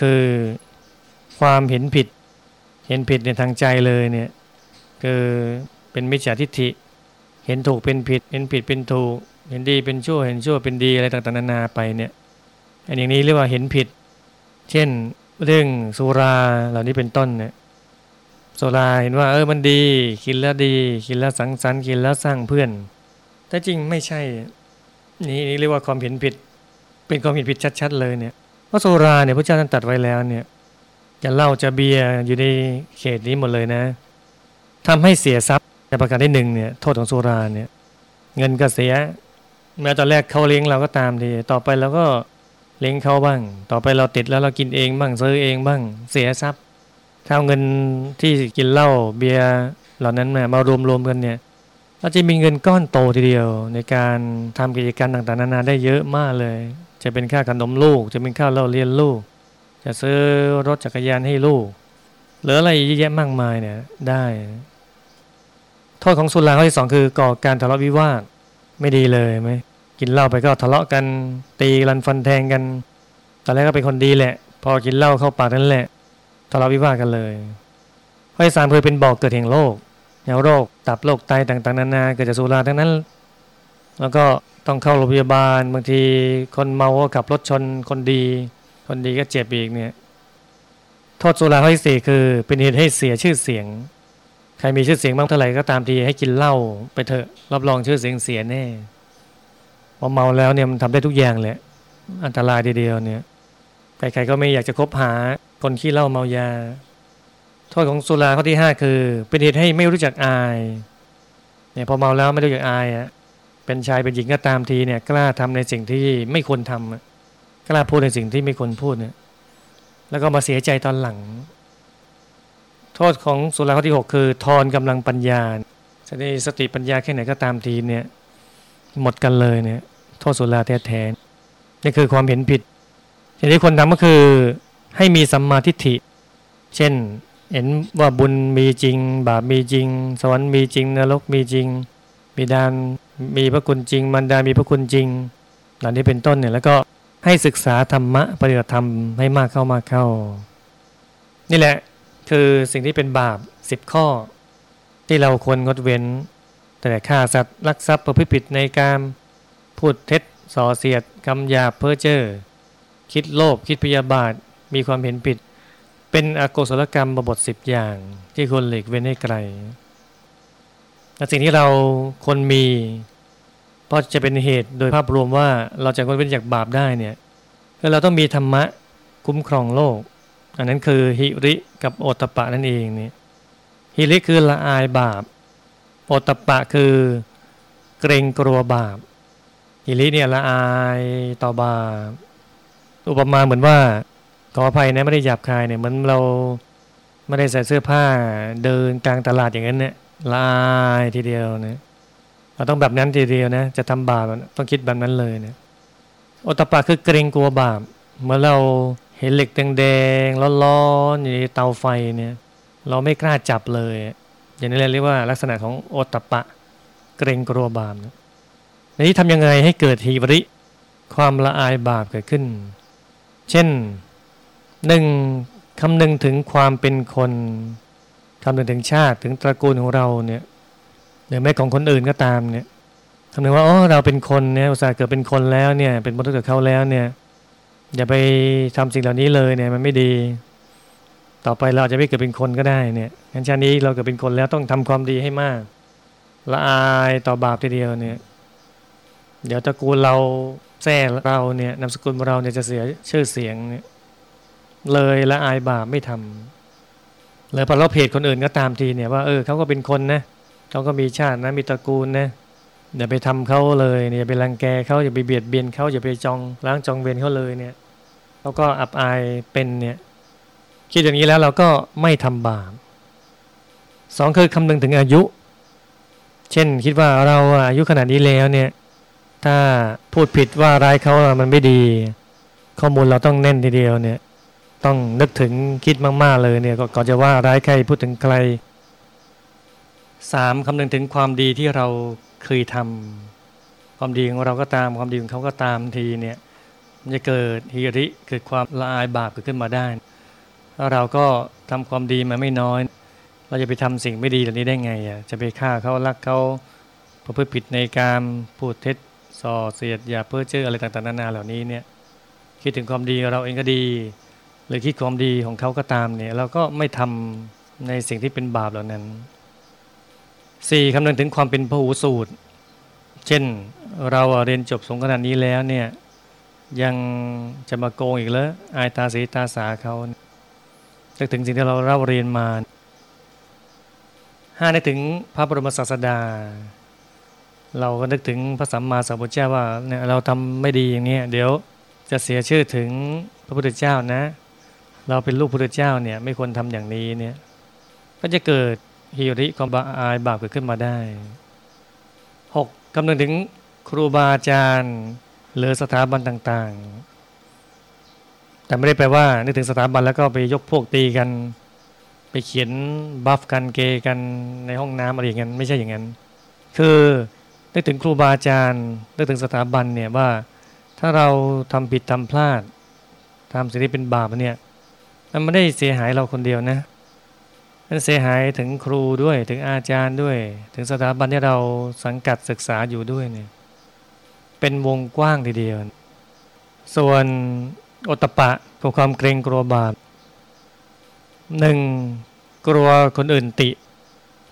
คือความเห็นผิดเห็นผิดในทางใจเลยเนี่ยคือเป็นมิจฉาทิฏฐิเห็นถูกเป็นผิดเห็นผิดเป็นถูกเห็นดีเป็นชั่วเห็นชั่วเป็นดีอะไรต่างๆนานาไปเนี่ยอันอย่างนี้เรียกว่าเห็นผิดเช่นเรื่องสุราเหล่านี้เป็นต้นเนี่ยสุราเห็นว่าเออมันดีกินแล้วดีกินแล้วสังสรรค์กินแล้วสร้างเพื่อนแต่จริงไม่ใช่นี่นี่เรียกว่าความเห็นผิดเป็นความเห็นผิดชัดๆเลยเนี่ยเพราะสุราเนี่ยพระเจ้าท่านตรัสไว้แล้วเนี่ยจะเหล้าจะเบียร์อยู่ในเขตนี้หมดเลยนะทำให้เสียทรัพย์ในประการที่หนึ่งเนี่ยโทษของสุราเนี่ยเงินก็เสียแม้ตอนแรกเขาเลี้ยงเราก็ตามทีต่อไปเราก็เลี้ยงเขาบ้างต่อไปเราติดแล้วเรากินเองบ้างซื้อเองบ้างเสียทรัพย์ถ้าเอาเงินที่กินเหล้าเบียร์เหล่านั้นมามารวมๆกันเนี่ยเราจะมีเงินก้อนโตทีเดียวในการทำกิจการต่างๆนานาได้เยอะมากเลยจะเป็นค่าขนมลูกจะเป็นค่าเล่าเรียนลูกจะซื้อรถจักรยานให้ลูกหรืออะไรเยอะแยะมากมายเนี่ยได้โทษของสุราข้อที่สองคือก่อการทะเลาะวิวาทไม่ดีเลยไหมกินเหล้าไปก็ทะเลาะกันตีรันฟันแทงกันตอนแรกก็เป็นคนดีแหละพอกินเหล้าเข้าปากนั่นแหละทะเลาะวิวาทกันเลยข้อที่สามคือเป็นบ่อเกิดแห่งโรคแนวโรคตับโรคไตต่างๆนานาเกิดจากสุราทั้งนั้นแล้วก็ต้องเข้าโรงพยาบาลบางทีคนเมาก็ขับรถชนคนดีคนดีก็เจ็บอีกเนี่ยโทษสุราข้อที่สี่คือเป็นเหตุให้เสียชื่อเสียงใครมีชื่อเสียงบ้างเท่าไหร่ก็ตามทีให้กินเหล้าไปเถอะรับรองชื่อเสียงเสียแน่พอเมาแล้วเนี่ยมันทำได้ทุกอย่างเลยอันตรายทีเดียวเนี่ยใครๆก็ไม่อยากจะคบหาคนขี้เหล้าเมายาโทษของสุราข้อที่ห้าคือเป็นเหตุให้ไม่รู้จักอายเนี่ยพอเมาแล้วไม่รู้จักอายอ่ะเป็นชายเป็นหญิงก็ตามทีเนี่ยกล้าทำในสิ่งที่ไม่ควรทำกล้าพูดในสิ่งที่ไม่ควรพูดเนี่ยแล้วก็มาเสียใจตอนหลังโทษของสุราข้อที่หกคือทอนกำลังปัญญาจะได้สติปัญญาแค่ไหนก็ตามทีเนี่ยหมดกันเลยเนี่ยโทษสุราแท้ๆนี่คือความเห็นผิดสิ่งที่คนทำก็คือให้มีสัมมาทิฏฐิเช่นเห็นว่าบุญมีจริงบาปมีจริงสวรรค์มีจริงนรกมีจริงบิดามีพระคุณจริงมารดามีพระคุณจริงเหล่านี้เป็นต้นเนี่ยแล้วก็ให้ศึกษาธรรมะปฏิบัติธรรมให้มากเข้ามากเข้านี่แหละคือสิ่งที่เป็นบาปสิบข้อที่เราควรงดเว้น แต่ฆ่าสัตว์ลักทรัพย์ประพฤติผิดในกามพูดเท็จส่อเสียดคำหยาบเพ้อเจ้อคิดโลภคิดพยาบาทมีความเห็นผิดเป็นอกุศลกรรมบทสิบอย่างที่ควรหลีกเว้นให้ไกลและสิ่งที่เราควรมีเพราะจะเป็นเหตุโดยภาพรวมว่าเราจะควรเว้นจากบาปได้เนี่ยคือเราต้องมีธรรมะคุ้มครองโลกอันนั้นคือหิริกับโอตตัปปะนั่นเองเนี่ยหิริคือละอายบาปโอตตัปปะคือเกรงกลัวบาปหิริเนี่ยละอายต่อบาปอุปมาเหมือนว่าขออภัยนะไม่ได้หยาบคายเนี่ยมันเราไม่ได้ใส่เสื้อผ้าเดินกลางตลาดอย่างนั้นเนี่ยลายทีเดียวนะเราต้องแบบนั้นทีเดียวนะจะทำบาปต้องคิดแบบนั้นเลยนะโอตตัปปะคือเกรงกลัวบาปเมื่อเราเห็นเหล็กแดงๆร้อนๆอยู่ในเตาไฟเนี่ยเราไม่กล้าจับเลยอย่างนี้เรียกว่าลักษณะของโอตตัปปะเกรงกลัวบาปนะนี้ทำยังไงให้เกิดหิริความละอายบาปเกิดขึ้นเช่นหนึ่งคำนึงถึงความเป็นคนคำนึงถึงชาติถึงตระกูลของเราเนี่ยหรือแม้ของคนอื่นก็ตามเนี่ยคำนึงว่าอ๋อเราเป็นคนเนี่ยอุตส่าห์เกิดเป็นคนแล้วเนี่ยเป็นมนุษย์กับเขาแล้วเนี่ยอย่าไปทำสิ่งเหล่านี้เลยเนี่ยมันไม่ดีต่อไปเราจะไม่เกิดเป็นคนก็ได้เนี่ยงั้นชาตินี้เราเกิดเป็นคนแล้วต้องทำความดีให้มากละอายต่อบาปทีเดียวเนี่ยเดี๋ยวตระกูลเราแท้เราเนี่ยนามสกุลเราเนี่ยจะเสียชื่อเสียงเนี่ยเลยละอายบาปไม่ทำเลยพอเราเพจคนอื่นก็ตามทีเนี่ยว่าเออเขาก็เป็นคนนะเขาก็มีชาตินะมีตระกูลนะอย่าไปทำเขาเลยเนี่ยอย่าไปรังแกเขาอย่าไปเบียดเบียนเขาอย่าไปจองล้างจองเวรเขาเลยเนี่ยเขาก็อับอายเป็นเนี่ยคิดอย่างนี้แล้วเราก็ไม่ทำบาปสองคือคำนึงถึงอายุเช่นคิดว่าเราอายุขนาดนี้แล้วเนี่ยถ้าพูดผิดว่าร้ายเขามันไม่ดีข้อมูลเราต้องแน่นทีเดียวเนี่ยต้องนึกถึงคิดมากๆเลยเนี่ยก่อนจะว่าร้ายใครพูดถึงใครสามคำนึงถึงความดีที่เราเคยทำความดีของเราก็ตามความดีของเขาก็ตามทีเนี่ยมันจะเกิดหิริเกิดความละอายบาปเกิดขึ้นมาได้แล้วเราก็ทำความดีมาไม่น้อยเราจะไปทำสิ่งไม่ดีเหล่านี้ได้ไงอ่ะจะไปฆ่าเขาลักเขาประพฤติผิดในกามพูดเท็จส่อเสียดอย่าเพ้อเจ้ออะไรต่างๆนานาเหล่านี้เนี่ยคิดถึงความดีเราเองก็ดีหรือคิดความดีของเขาก็ตามเนี่ยเราก็ไม่ทำในสิ่งที่เป็นบาปเหล่านั้นสี่คำนึงถึงความเป็นพหูสูตรเช่นเราเรียนจบสูงขนาดนี้แล้วเนี่ยยังจะมาโกงอีกแล้วอายตาสีตาสาเขานึกถึงสิ่งที่เราเล่าเรียนมาห้านึกถึงพระบรมศาสดาเราก็นึกถึงพระสัมมาสัมพุทธเจ้าว่าเนี่ยเราทำไม่ดีอย่างนี้เดี๋ยวจะเสียชื่อถึงพระพุทธเจ้านะเราเป็นลูกพระพุทธเจ้าเนี่ยไม่ควรทำอย่างนี้เนี่ยก็จะเกิดหิริความละอายบาปเกิดขึ้นมาได้หกคำนึงถึงครูบาอาจารย์หรือสถาบันต่างๆแต่ไม่ได้แปลว่านึกถึงสถาบันแล้วก็ไปยกพวกตีกันไปเขียนบัฟกันเกย์กันในห้องน้ำอะไรอย่างนั้นไม่ใช่อย่างนั้นคือนึกถึงครูบาอาจารย์นึกถึงสถาบันเนี่ยว่าถ้าเราทำผิดทำพลาดทำสิ่งที่เป็นบาปเนี่ยมันไม่ได้เสียหายเราคนเดียวนะมันเสียหายถึงครูด้วยถึงอาจารย์ด้วยถึงสถาบันที่เราสังกัดศึกษาอยู่ด้วยเนี่ยเป็นวงกว้างทีเดียวส่วนโอตตัปปะกับความเกรงกลัวบาปหนึ่งกลัวคนอื่นติ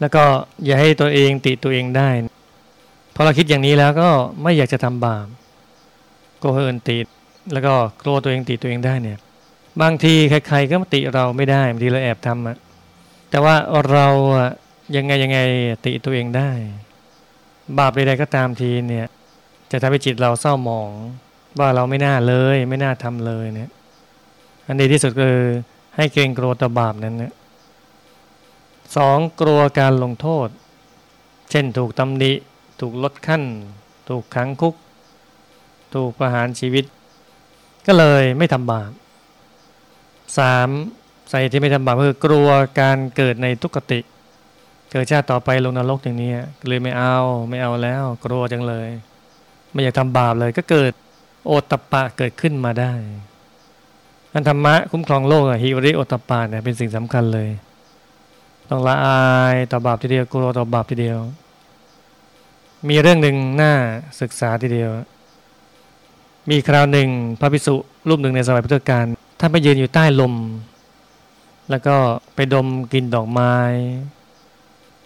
แล้วก็อย่าให้ตัวเองติตัวเองได้พอเราคิดอย่างนี้แล้วก็ไม่อยากจะทำบาปกลัวคนอื่นติแล้วก็กลัวตัวเองติตัวเองได้เนี่ยบางทีใครๆก็มาติเราไม่ได้บางทีเราแอบทำอะแต่ว่าเรายังไงยังไงติตัวเองได้บาปใดๆก็ตามทีเนี่ยจะทำให้จิตเราเศร้าหมองว่าเราไม่น่าเลยไม่น่าทำเลยเนี่ยอันดีที่สุดคือให้เกรงกลัวต่อบาปนั้นเนี่ยสองกลัวการลงโทษเช่นถูกตำหนิถูกลดขั้นถูกขังคุกถูกประหารชีวิตก็เลยไม่ทำบาปสามสาเหตุที่ไม่ทำบาปคือกลัวการเกิดในทุกขติเกิดชาติต่อไปลงนรกอย่างนี้เลยไม่เอาไม่เอาแล้วกลัวจังเลยไม่อยากทำบาปเลยก็เกิดโอตตัปปะเกิดขึ้นมาได้อันธรรมะคุ้มครองโลกหิริโอตตัปปะเนี่ยเป็นสิ่งสำคัญเลยต้องละอายต่อบาปทีเดียวกลัวต่อบาปทีเดียว มีเรื่องหนึ่งน่าศึกษาทีเดียวมีคราวหนึ่งพระภิกษุรูปหนึ่งในสมัยพุทธกาลท่านไปยืนอยู่ใต้ลมแล้วก็ไปดมกลิ่นดอกไม้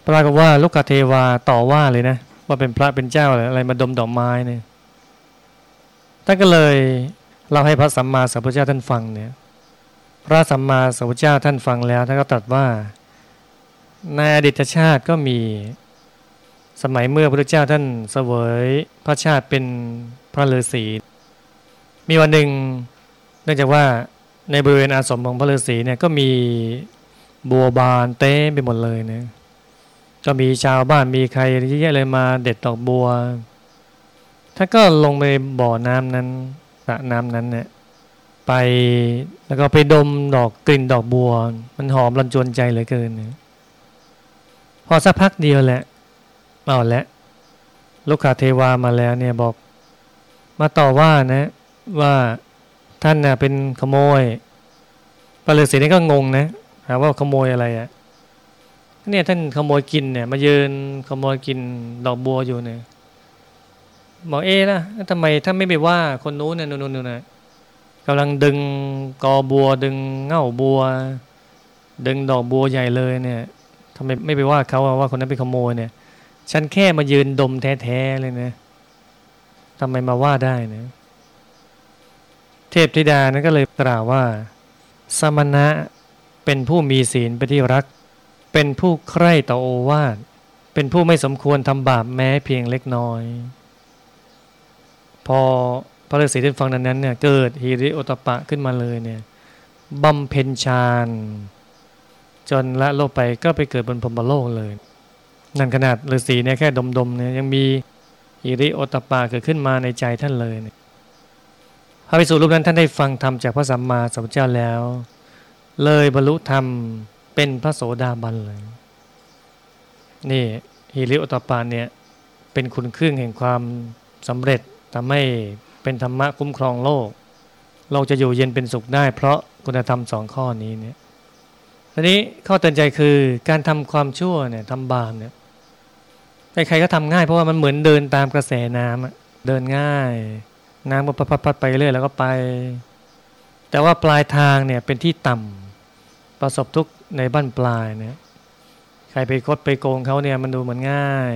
ปรากฏว่าลูกเทวาต่อว่าเลยนะว่าเป็นพระเป็นเจ้าอะไรมาดมดอกไม้เนี่ยท่านก็เลยเล่าให้พระสัมมาสัมพุทธเจ้าท่านฟังเนี่ยพระสัมมาสัมพุทธเจ้าท่านฟังแล้วท่านก็ตรัสว่าในอดีตชาติก็มีสมัยเมื่อพระพุทธเจ้าท่านเสวยพระชาติเป็นพระฤาษีมีวันหนึ่งเนื่องจากว่าในบริเวณอาสมของพระฤาษีเนี่ยก็มีบัวบานเต็มไปหมดเลยนะก็มีชาวบ้านมีใครเยอะแยะเลยมาเด็ดดอกบัวท่านก็ลงไปบ่อน้ำนั้นสระน้ำนั้นเนี่ยไปแล้วก็ไปดมดอกกลิ่นดอกบัวมันหอมรำจวนใจเหลือเกินนะพอสักพักเดียวแหละเอาละลูกขาเทวามาแล้วเนี่ยบอกมาต่อว่านะว่าท่านน่ะเป็นขโมยพระฤาษีนี่ก็งงนะหาว่าขโมยอะไรอ่ะเนี่ยท่านขโมยกินเนี่ยมายืนขโมยกินดอกบัวอยู่เนี่ยบอกเอ๊ะนะทำไมท่านไม่ไปว่าคนนู้นน่ะนู่นๆนะกำลังดึงกอบัวดึงเง่าบัวดึงดอกบัวใหญ่เลยเนี่ยทำไมไม่ไปว่าเขาว่าคนนั้นเป็นขโมยเนี่ยฉันแค่มายืนดมแท้ๆเลยนะทำไมมาว่าได้นะเทพธิดานั้นก็เลยกล่าวว่าสมณะเป็นผู้มีศีลเป็นที่รักเป็นผู้ใคร่ต่อโอวาทเป็นผู้ไม่สมควรทำบาปแม้เพียงเล็กน้อยพอพระฤาษีได้ฟังนั้นเนี่ยเกิดหิริโอตปะขึ้นมาเลยเนี่ยบำเพ็ญฌานจนละโลกไปก็ไปเกิดบนพรหมโลกเลยนั่นขนาดฤาษีเนี่ยแค่ดมๆเนี่ยยังมีหิริโอตปะเกิดขึ้นมาในใจท่านเลยพระภิกษุรูปนั้นท่านได้ฟังธรรมจากพระสัมมาสัมพุทธเจ้าแล้วเลยบรรลุธรรมเป็นพระโสดาบันเลยนี่หิริโอตปะเนี่ยเป็นคุณเครื่องแห่งความสำเร็จทำให้เป็นธรรมะคุ้มครองโลกเราจะอยู่เย็นเป็นสุขได้เพราะคุณธรรมสองข้อนี้เนี่ยทีนี้ข้อเตือนใจคือการทำความชั่วเนี่ยทำบาปเนี่ยใครๆก็ทำง่ายเพราะว่ามันเหมือนเดินตามกระแสน้ำเดินง่ายน้ำก็พัดๆไปเรื่อยแล้วก็ไปแต่ว่าปลายทางเนี่ยเป็นที่ต่ำประสบทุกข์ในบั้นปลายเนี่ยใครไปคดไปโกงเขาเนี่ยมันดูเหมือนง่าย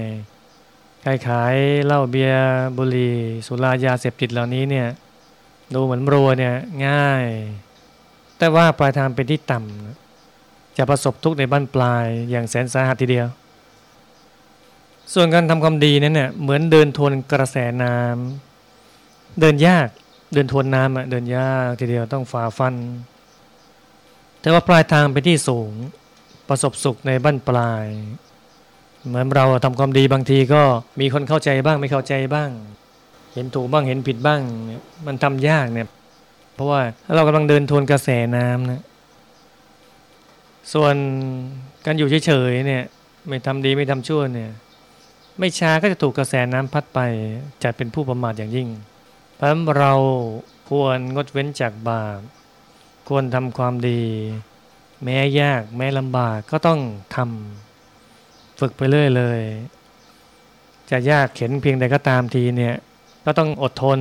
ใครขายเหล้าเบียร์บุหรี่สุรายาเสพติดเหล่านี้เนี่ยดูเหมือนรวยเนี่ยง่ายแต่ว่าปลายทางเป็นที่ต่ำจะประสบทุกข์ในบั้นปลายอย่างแสนสาหัสทีเดียวส่วนการทำความดีนั้นเนี่ยเหมือนเดินทวนกระแสน้ำเดินยากเดินทวนน้ำอ่ะเดินยากทีเดียวต้องฝ่าฟันแต่ว่าปลายทางไปที่สูงประสบสุขในบั้นปลายเหมือนเราทำความดีบางทีก็มีคนเข้าใจบ้างไม่เข้าใจบ้างเห็นถูกบ้างเห็นผิดบ้างมันทำยากเนี่ยเพราะว่าเรากำลังเดินทวนกระแสน้ำนะส่วนการอยู่เฉยๆเนี่ยไม่ทำดีไม่ทำชั่วเนี่ยไม่ช้าก็จะถูกกระแสน้ำพัดไปจะเป็นผู้ประมาทอย่างยิ่งเพราะเราควรงดเว้นจากบาปควรทำความดีแม้ยากแม้ลำบากก็ต้องทำฝึกไปเรื่อยเลยจะยากเข็นเพียงใดก็ตามทีเนี่ยก็ต้องอดทน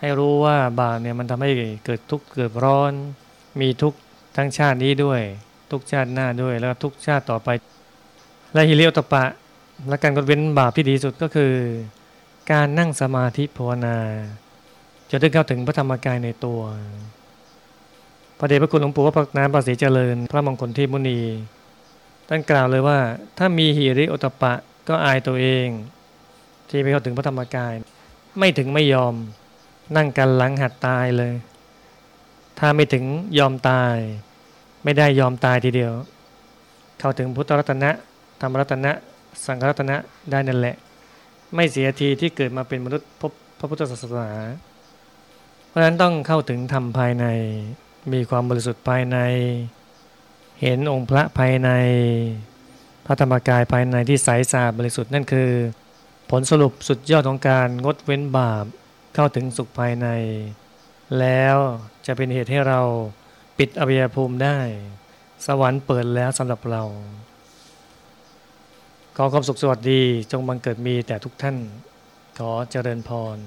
ให้รู้ว่าบาปเนี่ยมันทำให้เกิดทุกข์เกิดร้อนมีทุกข์ทั้งชาตินี้ด้วยทุกชาติหน้าด้วยแล้วทุกชาติต่อไปและหิริโอตปะและการงดเว้นบาปที่ดีสุดก็คือการนั่งสมาธิภาวนาจะได้เข้าถึงพระธรรมกายในตัวพระเดชพระคุณหลวงปู่พระปักน้ำภาษีเจริญพระมงคลเทพมุนีท่านกล่าวเลยว่าถ้ามีหิริโอตปะก็อายตัวเองที่ไม่เข้าถึงพระธรรมกายไม่ถึงไม่ยอมนั่งกันหลังหัดตายเลยถ้าไม่ถึงยอมตายไม่ได้ยอมตายทีเดียวเข้าถึงพุทธรัตนะธรรมรัตนะสังฆรัตนะได้นั่นแหละไม่เสียทีที่เกิดมาเป็นมนุษย์พบพระพุทธศาสนาเพราะฉะนั้นต้องเข้าถึงธรรมภายในมีความบริสุทธิ์ภายในเห็นองค์พระภายในพระธรรมกายภายในที่ใสสะอาดบริสุทธิ์นั่นคือผลสรุปสุดยอดของการงดเว้นบาปเข้าถึงสุขภายในแล้วจะเป็นเหตุให้เราปิดอบายภูมิได้สวรรค์เปิดแล้วสำหรับเรา ขอความสุขสวัสดีจงบังเกิดมีแต่ทุกท่านขอเจริญพร